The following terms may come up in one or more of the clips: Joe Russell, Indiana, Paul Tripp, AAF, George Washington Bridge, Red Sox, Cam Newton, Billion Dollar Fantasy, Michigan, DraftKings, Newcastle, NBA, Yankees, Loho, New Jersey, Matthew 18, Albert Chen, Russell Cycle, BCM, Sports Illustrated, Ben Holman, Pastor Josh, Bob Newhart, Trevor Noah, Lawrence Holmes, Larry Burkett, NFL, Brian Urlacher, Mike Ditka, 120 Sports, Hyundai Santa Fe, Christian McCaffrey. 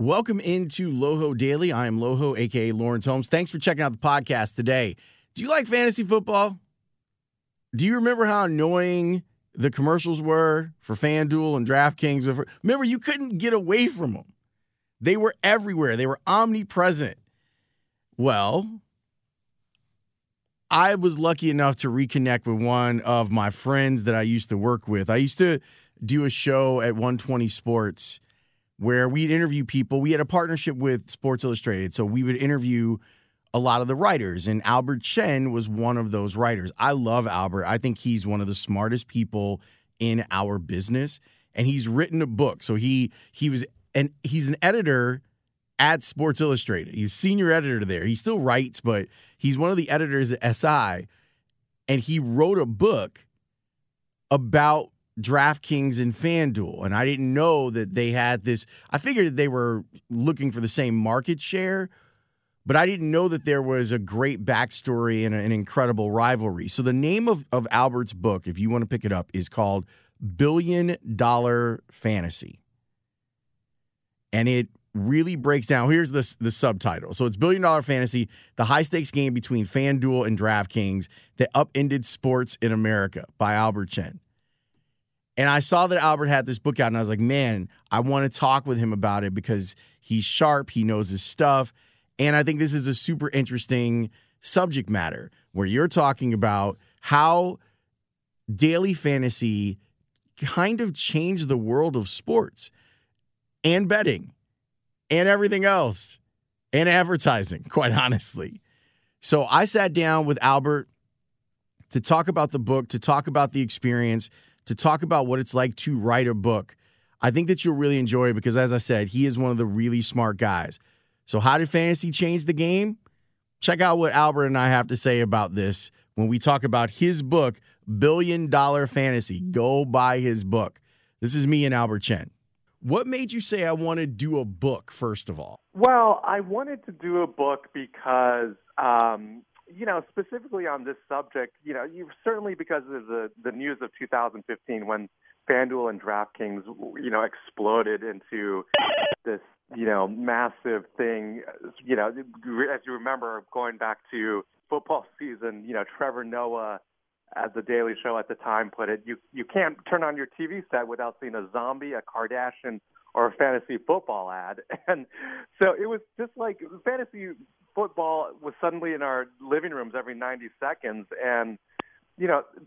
Welcome into Loho Daily. I am Loho, a.k.a. Lawrence Holmes. Thanks for checking out the podcast today. Do you like fantasy football? Do you remember how annoying the commercials were for FanDuel and DraftKings? Remember, you couldn't get away from them. They were everywhere. They were omnipresent. Well, I was lucky enough to reconnect with one of my friends that I used to work with. I used to do a show at 120 Sports where we'd interview people. We had a partnership with Sports Illustrated, so we would interview a lot of the writers, and Albert Chen was one of those writers. I love Albert. I think he's one of the smartest people in our business, and he's written a book. So And he's an editor at Sports Illustrated. He's senior editor there. He still writes, but he's one of the editors at SI. And he wrote a book about DraftKings and FanDuel. And I didn't know that they had this. I figured they were looking for the same market share, but I didn't know that there was a great backstory and an incredible rivalry. So the name of Albert's book, if you want to pick it up, is called Billion Dollar Fantasy. And it really breaks down. Here's the subtitle. So it's Billion Dollar Fantasy, the high-stakes game between FanDuel and DraftKings that upended sports in America by Albert Chen. And I saw that Albert had this book out, and I was like, man, I want to talk with him about it because he's sharp, he knows his stuff, and I think this is a super interesting subject matter where you're talking about how daily fantasy kind of changed the world of sports. And betting, and everything else, and advertising, quite honestly. So I sat down with Albert to talk about the book, to talk about the experience, to talk about what it's like to write a book. I think that you'll really enjoy it because, as I said, he is one of the really smart guys. So how did fantasy change the game? Check out what Albert and I have to say about this when we talk about his book, Billion Dollar Fantasy. Go buy his book. This is me and Albert Chen. What made you say I want to do a book, first of all? Well, I wanted to do a book because, specifically on this subject, certainly because of the news of 2015 when FanDuel and DraftKings, exploded into this, massive thing. As you remember, going back to football season, Trevor Noah, as the Daily Show at the time put it, you can't turn on your TV set without seeing a zombie, a Kardashian, or a fantasy football ad. And so it was just like fantasy football was suddenly in our living rooms every 90 seconds. And,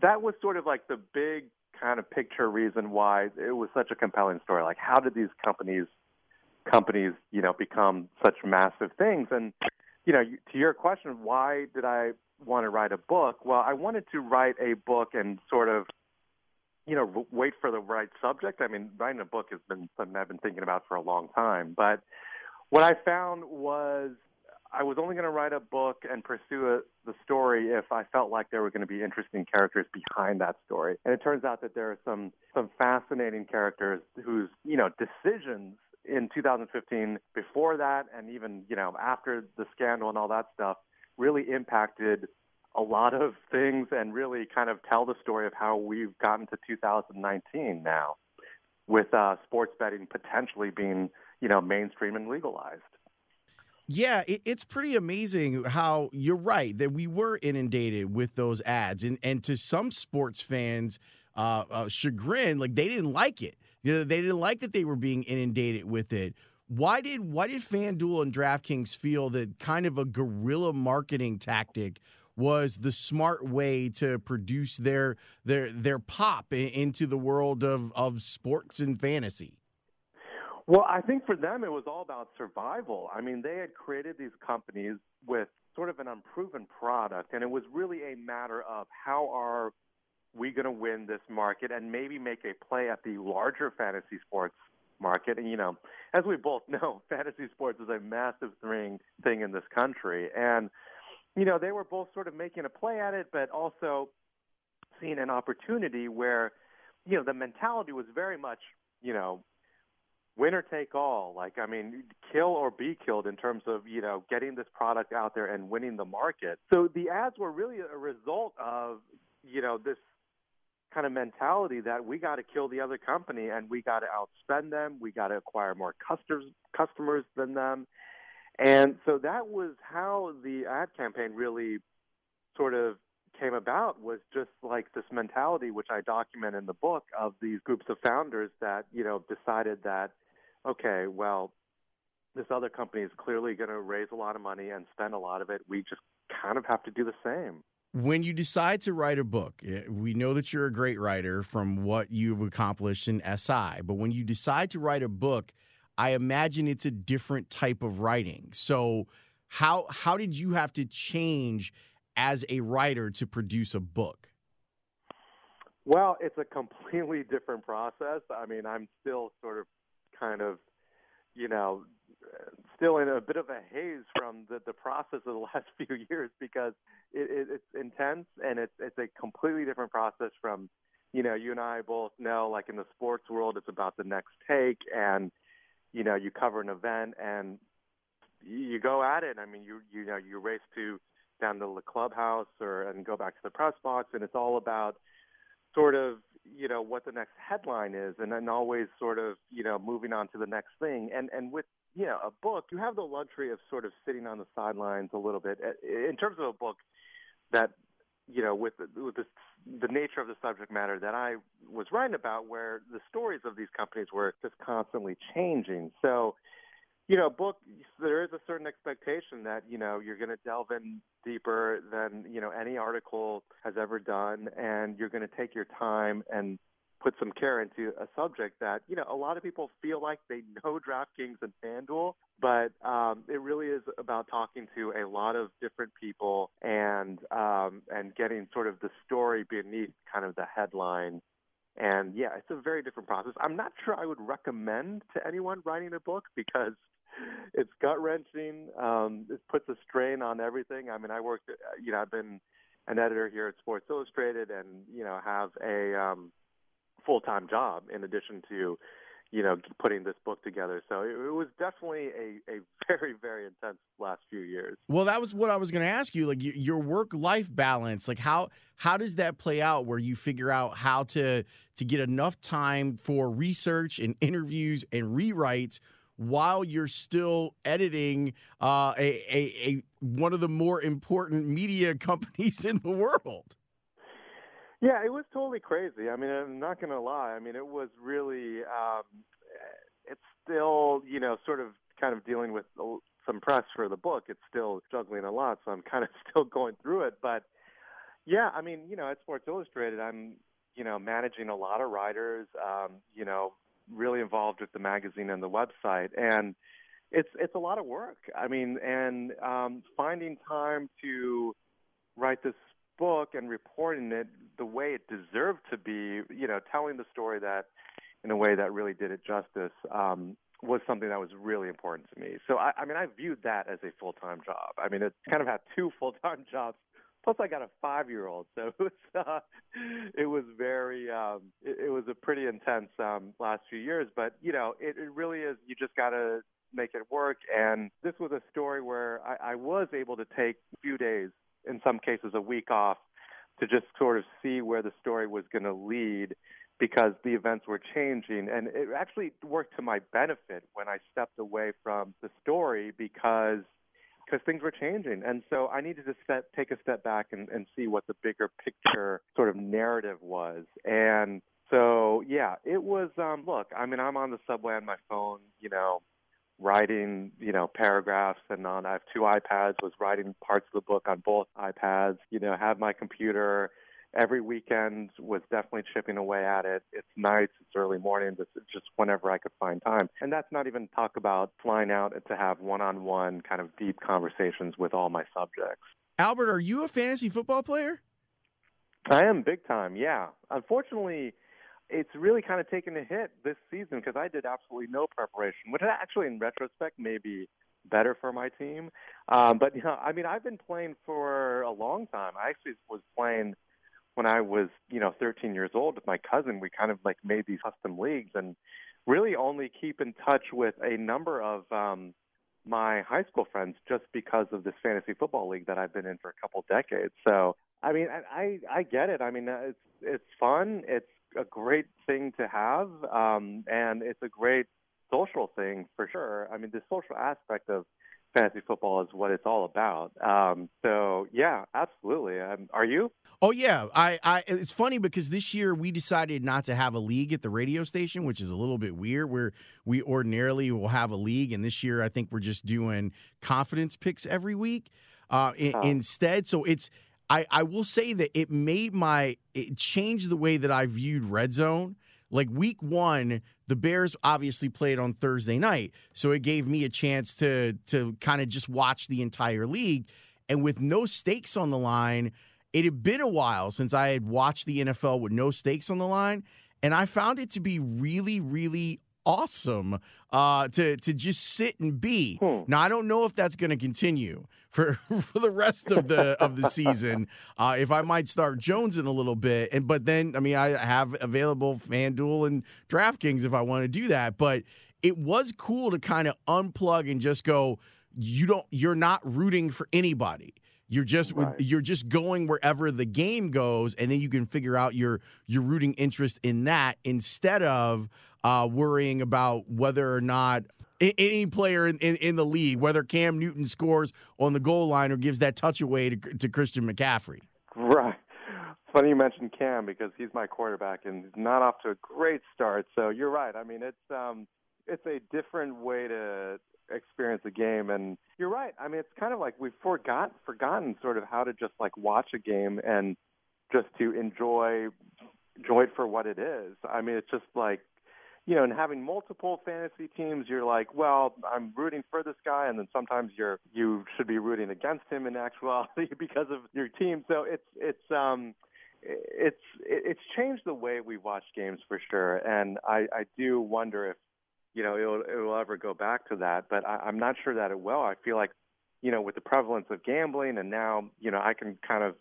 that was sort of like the big kind of picture reason why it was such a compelling story. Like, how did these companies, become such massive things? And, to your question, why did I want to write a book? Well, I wanted to write a book and sort of, wait for the right subject. I mean, writing a book has been something I've been thinking about for a long time. But what I found was I was only going to write a book and pursue the story if I felt like there were going to be interesting characters behind that story. And it turns out that there are some fascinating characters whose, decisions in 2015, before that and even, after the scandal and all that stuff, really impacted a lot of things and really kind of tell the story of how we've gotten to 2019 now, with sports betting potentially being, mainstream and legalized. Yeah, it's pretty amazing how you're right that we were inundated with those ads. And to some sports fans' chagrin, they didn't like it. They didn't like that they were being inundated with it. Why did FanDuel and DraftKings feel that kind of a guerrilla marketing tactic was the smart way to produce their pop into the world of sports and fantasy? Well, I think for them, it was all about survival. I mean, they had created these companies with sort of an unproven product, and it was really a matter of how are we going to win this market and maybe make a play at the larger fantasy sports market. And, as we both know, fantasy sports is a massive thing in this country. And, they were both sort of making a play at it, but also seeing an opportunity where, the mentality was very much, winner take all, kill or be killed in terms of, getting this product out there and winning the market. So the ads were really a result of, this kind of mentality that we got to kill the other company and we got to outspend them. We got to acquire more customers than them. And so that was how the ad campaign really sort of came about, was just this mentality, which I document in the book, of these groups of founders that, decided that, okay, well, this other company is clearly going to raise a lot of money and spend a lot of it. We just kind of have to do the same. When you decide to write a book, we know that you're a great writer from what you've accomplished in SI, but when you decide to write a book, I imagine it's a different type of writing. So how did you have to change as a writer to produce a book? Well, it's a completely different process. I mean, I'm still sort of kind of, still in a bit of a haze from the process of the last few years, because it's intense and it's a completely different process from, you and I both know, in the sports world, it's about the next take and, you cover an event and you go at it. I mean, you race down to the clubhouse and go back to the press box, and it's all about sort of, what the next headline is, and then always sort of, moving on to the next thing. And with, a book, you have the luxury of sort of sitting on the sidelines a little bit. In terms of a book that, with the nature of the subject matter that I was writing about, where the stories of these companies were just constantly changing. So, book, there is a certain expectation that, you're going to delve in deeper than, any article has ever done, and you're going to take your time and put some care into a subject that, a lot of people feel like they know DraftKings and FanDuel, but it really is about talking to a lot of different people and getting sort of the story beneath kind of the headline. And, yeah, it's a very different process. I'm not sure I would recommend to anyone writing a book, because it's gut-wrenching. It puts a strain on everything. I mean, I worked, I've been an editor here at Sports Illustrated and, have a full-time job in addition to, putting this book together. So it was definitely a very, very intense last few years. Well, that was what I was going to ask you, your work-life balance. How does that play out, where you figure out how to get enough time for research and interviews and rewrites while you're still editing one of the more important media companies in the world? Yeah, it was totally crazy. I mean, I'm not going to lie. I mean, it was really, it's still, sort of kind of dealing with some press for the book. It's still juggling a lot, so I'm kind of still going through it. But, yeah, I mean, at Sports Illustrated, I'm, managing a lot of writers, really involved with the magazine and the website. And it's a lot of work. I mean, and finding time to write this book and reporting it the way it deserved to be, telling the story that in a way that really did it justice, was something that was really important to me. So, I mean, I viewed that as a full-time job. I mean, it's kind of had two full-time jobs. Plus, I got a 5-year-old, so it was a pretty intense last few years. But, you know, it really is, you just got to make it work. And this was a story where I was able to take a few days, in some cases a week off, to just sort of see where the story was going to lead, because the events were changing. And it actually worked to my benefit when I stepped away from the story, because things were changing. And so I needed to take a step back and see what the bigger picture sort of narrative was. And so, yeah, it was, look, I mean, I'm on the subway on my phone, you know, writing, you know, paragraphs, and on, I have two iPads, was writing parts of the book on both iPads, you know, had my computer every weekend, was definitely chipping away at it. It's nights, it's early mornings, it's just whenever I could find time. And that's not even talk about flying out to have one-on-one kind of deep conversations with all my subjects. Albert, are you a fantasy football player? I am, big time, yeah. Unfortunately, it's really kind of taken a hit this season because I did absolutely no preparation, which actually in retrospect may be better for my team. But, you know, I mean, I've been playing for a long time. I actually was playing when I was, you know, 13 years old with my cousin. We kind of like made these custom leagues and really only keep in touch with a number of my high school friends just because of this fantasy football league that I've been in for a couple decades. So, I mean, I get it. I mean, it's fun. It's a great thing to have, and it's a great social thing for sure. I mean, the social aspect of fantasy football is what it's all about. So, yeah, absolutely. Are you? Oh, yeah. It's funny because this year we decided not to have a league at the radio station, which is a little bit weird, where we ordinarily will have a league, and this year I think we're just doing confidence picks every week instead. So it's – I will say that it changed the way that I viewed Red Zone. Like week one, the Bears obviously played on Thursday night, so it gave me a chance to kind of just watch the entire league. And with no stakes on the line, it had been a while since I had watched the NFL with no stakes on the line, and I found it to be really, really awesome to just sit and be. Now, I don't know if that's going to continue for the rest of the season. If I might start jonesing a little bit, but then, I mean, I have available FanDuel and DraftKings if I want to do that. But it was cool to kind of unplug and just go. You're not rooting for anybody. You're just going wherever the game goes, and then you can figure out your rooting interest in that instead of worrying about whether or not any player in the league, whether Cam Newton scores on the goal line or gives that touch away to Christian McCaffrey. Right. It's funny you mentioned Cam because he's my quarterback and he's not off to a great start. So you're right. I mean, it's a different way to experience the game, and you're right. I mean, it's kind of like we've forgotten sort of how to just like watch a game and just to enjoy it for what it is. I mean, it's just like, you know, and having multiple fantasy teams, you're like, well, I'm rooting for this guy, and then sometimes you should be rooting against him in actuality because of your team. So it's changed the way we watch games for sure, and I do wonder if, you know, it will ever go back to that, but I'm not sure that it will. I feel like, you know, with the prevalence of gambling, and now, you know, I can kind of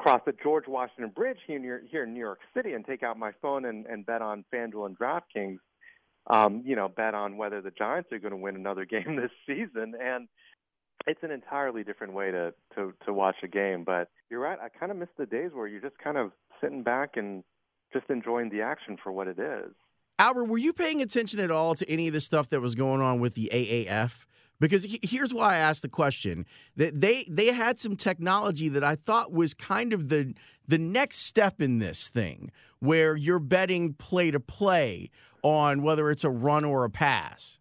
cross the George Washington Bridge here in New York City and take out my phone and bet on FanDuel and DraftKings, you know, bet on whether the Giants are going to win another game this season. And it's an entirely different way to watch a game. But you're right, I kind of miss the days where you're just kind of sitting back and just enjoying the action for what it is. Albert, were you paying attention at all to any of the stuff that was going on with the AAF? Because here's why I asked the question. That they had some technology that I thought was kind of the next step in this thing, where you're betting play to play on whether it's a run or a pass.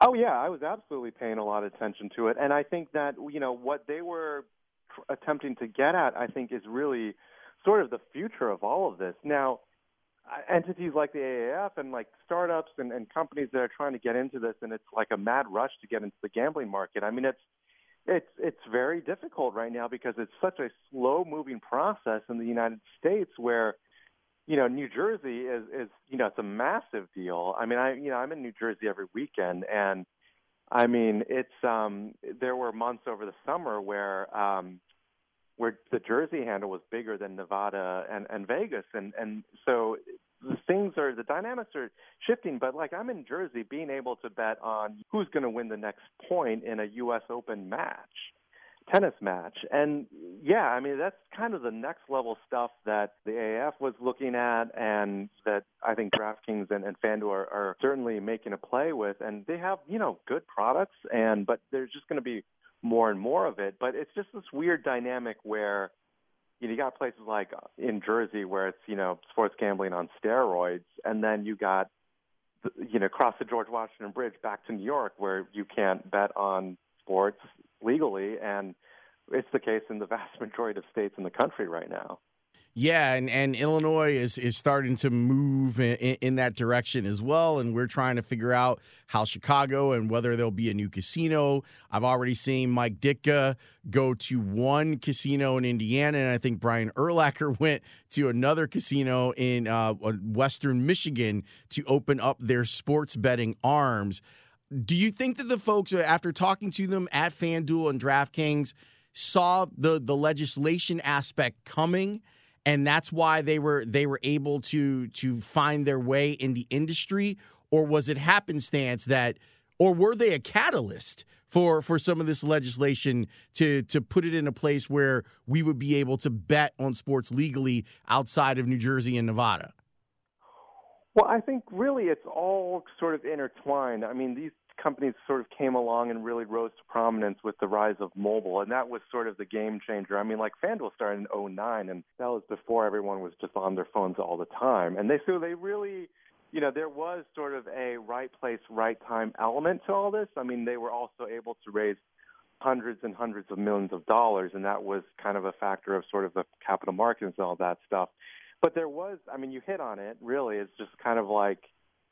Oh yeah, I was absolutely paying a lot of attention to it, and I think that, you know, what they were attempting to get at, I think, is really sort of the future of all of this. Now, entities like the AAF and like startups and companies that are trying to get into this, and it's like a mad rush to get into the gambling market. I mean, it's very difficult right now because it's such a slow moving process in the United States, where you know, New Jersey is you know, it's a massive deal. I mean, I'm in New Jersey every weekend, and I mean, it's there were months over the summer where the Jersey handle was bigger than Nevada and Vegas, and so the dynamics are shifting. But like, I'm in Jersey, being able to bet on who's going to win the next point in a U.S. Open tennis match. And yeah, I mean, that's kind of the next level stuff that the AAF was looking at, and that I think DraftKings and FanDuel are certainly making a play with. And they have, you know, good products, but there's just going to be more and more of it. But it's just this weird dynamic where, you know, you got places like in Jersey where it's, you know, sports gambling on steroids, and then you got, you know, across the George Washington Bridge back to New York where you can't bet on sports legally, and it's the case in the vast majority of states in the country right now. Yeah, and Illinois is starting to move in that direction as well, and we're trying to figure out how Chicago and whether there'll be a new casino. I've already seen Mike Ditka go to one casino in Indiana, and I think Brian Urlacher went to another casino in Western Michigan to open up their sports betting arms. Do you think that the folks, after talking to them at FanDuel and DraftKings, saw the legislation aspect coming, and that's why they were able to find their way in the industry? Or was it happenstance or were they a catalyst for some of this legislation to put it in a place where we would be able to bet on sports legally outside of New Jersey and Nevada? Well, I think really it's all sort of intertwined. I mean, these companies sort of came along and really rose to prominence with the rise of mobile, and that was sort of the game changer. I mean, like FanDuel started in 2009, and that was before everyone was just on their phones all the time. And they really, you know, there was sort of a right place, right time element to all this. I mean, they were also able to raise hundreds and hundreds of millions of dollars, and that was kind of a factor of sort of the capital markets and all that stuff. But there was, I mean, you hit on it, really. It's just kind of like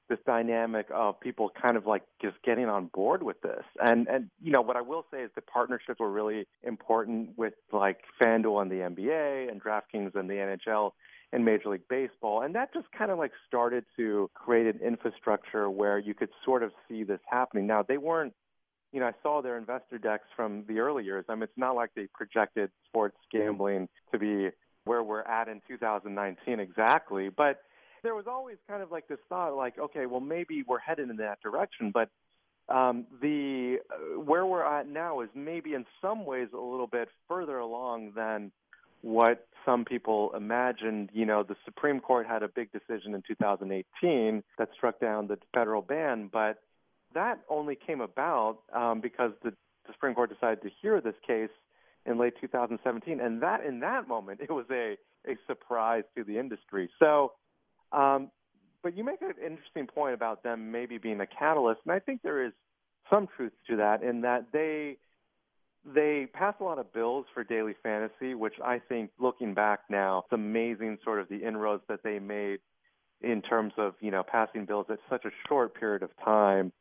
this dynamic of people kind of like just getting on board with this. And you know, what I will say is the partnerships were really important with like FanDuel and the NBA and DraftKings and the NHL and Major League Baseball. And that just kind of like started to create an infrastructure where you could sort of see this happening. Now, they weren't, you know, I saw their investor decks from the early years. I mean, it's not like they projected sports gambling to be where we're at in 2019 exactly, but there was always kind of like this thought like, okay, well, maybe we're headed in that direction, but where we're at now is maybe in some ways a little bit further along than what some people imagined. You know, the Supreme Court had a big decision in 2018 that struck down the federal ban, but that only came about because the Supreme Court decided to hear this case in late 2017, and that in that moment, it was a surprise to the industry. So, but you make an interesting point about them maybe being a catalyst, and I think there is some truth to that in that they passed a lot of bills for daily fantasy, which I think, looking back now, it's amazing sort of the inroads that they made in terms of, you know, passing bills at such a short period of time.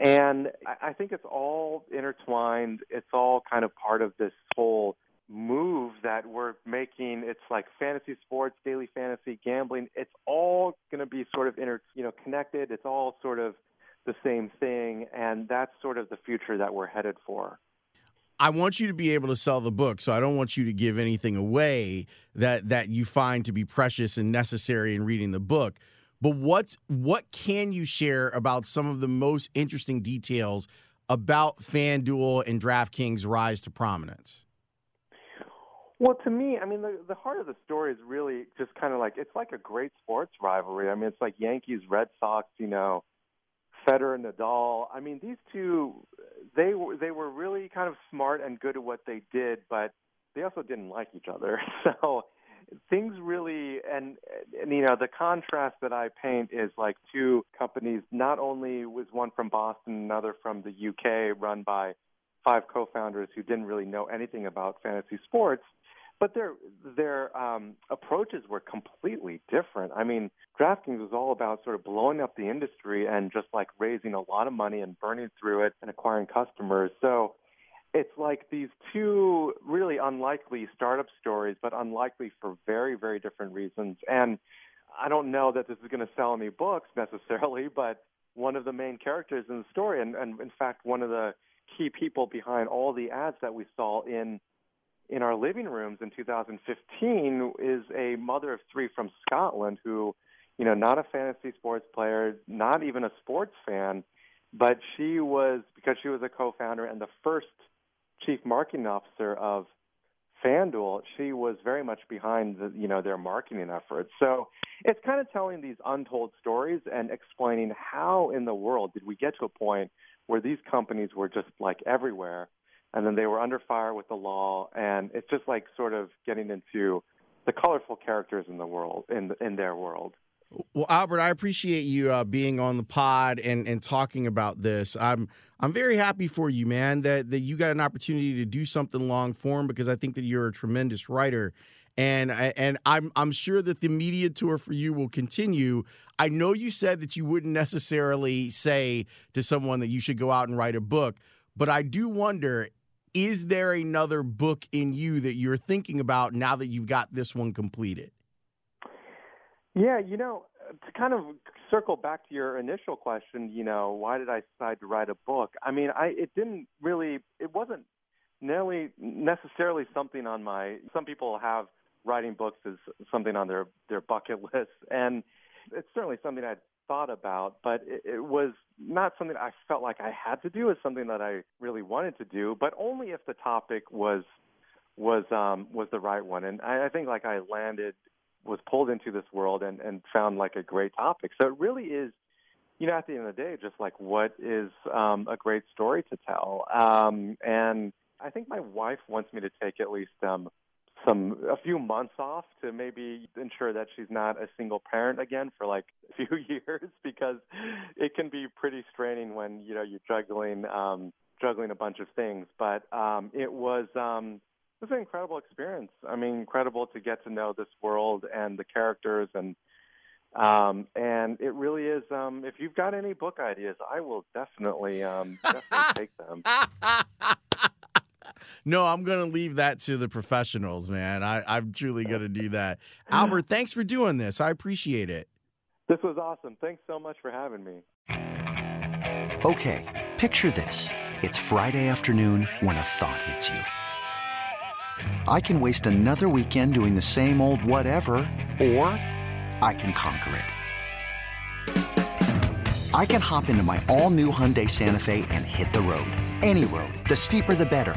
And I think it's all intertwined. It's all kind of part of this whole move that we're making. It's like fantasy sports, daily fantasy, gambling. It's all going to be sort of connected. It's all sort of the same thing. And that's sort of the future that we're headed for. I want you to be able to sell the book, so I don't want you to give anything away that you find to be precious and necessary in reading the book. But what can you share about some of the most interesting details about FanDuel and DraftKings' rise to prominence? Well, to me, I mean, the heart of the story is really just kind of like, it's like a great sports rivalry. I mean, it's like Yankees, Red Sox, you know, Federer, Nadal. I mean, these two, they were really kind of smart and good at what they did, but they also didn't like each other. So things really, and you know, the contrast that I paint is like two companies. Not only was one from Boston, another from the UK, run by five co-founders who didn't really know anything about fantasy sports, but their approaches were completely different. I mean, DraftKings was all about sort of blowing up the industry and just like raising a lot of money and burning through it and acquiring customers. So it's like these two really unlikely startup stories, but unlikely for very, very different reasons. And I don't know that this is going to sell any books necessarily, but one of the main characters in the story, and in fact, one of the key people behind all the ads that we saw in our living rooms in 2015 is a mother of three from Scotland who, you know, not a fantasy sports player, not even a sports fan, but she was, because she was a co-founder and the first chief marketing officer of FanDuel, she was very much behind the, you know, their marketing efforts. So it's kind of telling these untold stories and explaining how in the world did we get to a point where these companies were just like everywhere, and then they were under fire with the law, and it's just like sort of getting into the colorful characters in the world, in their world. Well, Albert, I appreciate you being on the pod and talking about this. I'm very happy for you, man, that you got an opportunity to do something long form, because I think that you're a tremendous writer. And I'm sure that the media tour for you will continue. I know you said that you wouldn't necessarily say to someone that you should go out and write a book, but I do wonder, is there another book in you that you're thinking about now that you've got this one completed? Yeah, you know, to kind of circle back to your initial question, you know, why did I decide to write a book? I mean, it wasn't nearly necessarily something on my, some people have writing books as something on their bucket list, and it's certainly something I'd thought about, but it was not something I felt like I had to do. It's something that I really wanted to do, but only if the topic was the right one. And I think like I was pulled into this world and found like a great topic. So it really is, you know, at the end of the day, just like what is a great story to tell. And I think my wife wants me to take at least a few months off to maybe ensure that she's not a single parent again for like a few years, because it can be pretty straining when, you know, you're juggling a bunch of things. But it was an incredible experience. I mean, incredible to get to know this world and the characters, and it really is. If you've got any book ideas, I will definitely take them. No, I'm going to leave that to the professionals, man. I'm truly going to do that. Albert, thanks for doing this. I appreciate it. This was awesome. Thanks so much for having me. Okay, picture this. It's Friday afternoon when a thought hits you. I can waste another weekend doing the same old whatever, or I can conquer it. I can hop into my all-new Hyundai Santa Fe and hit the road. Any road. The steeper, the better.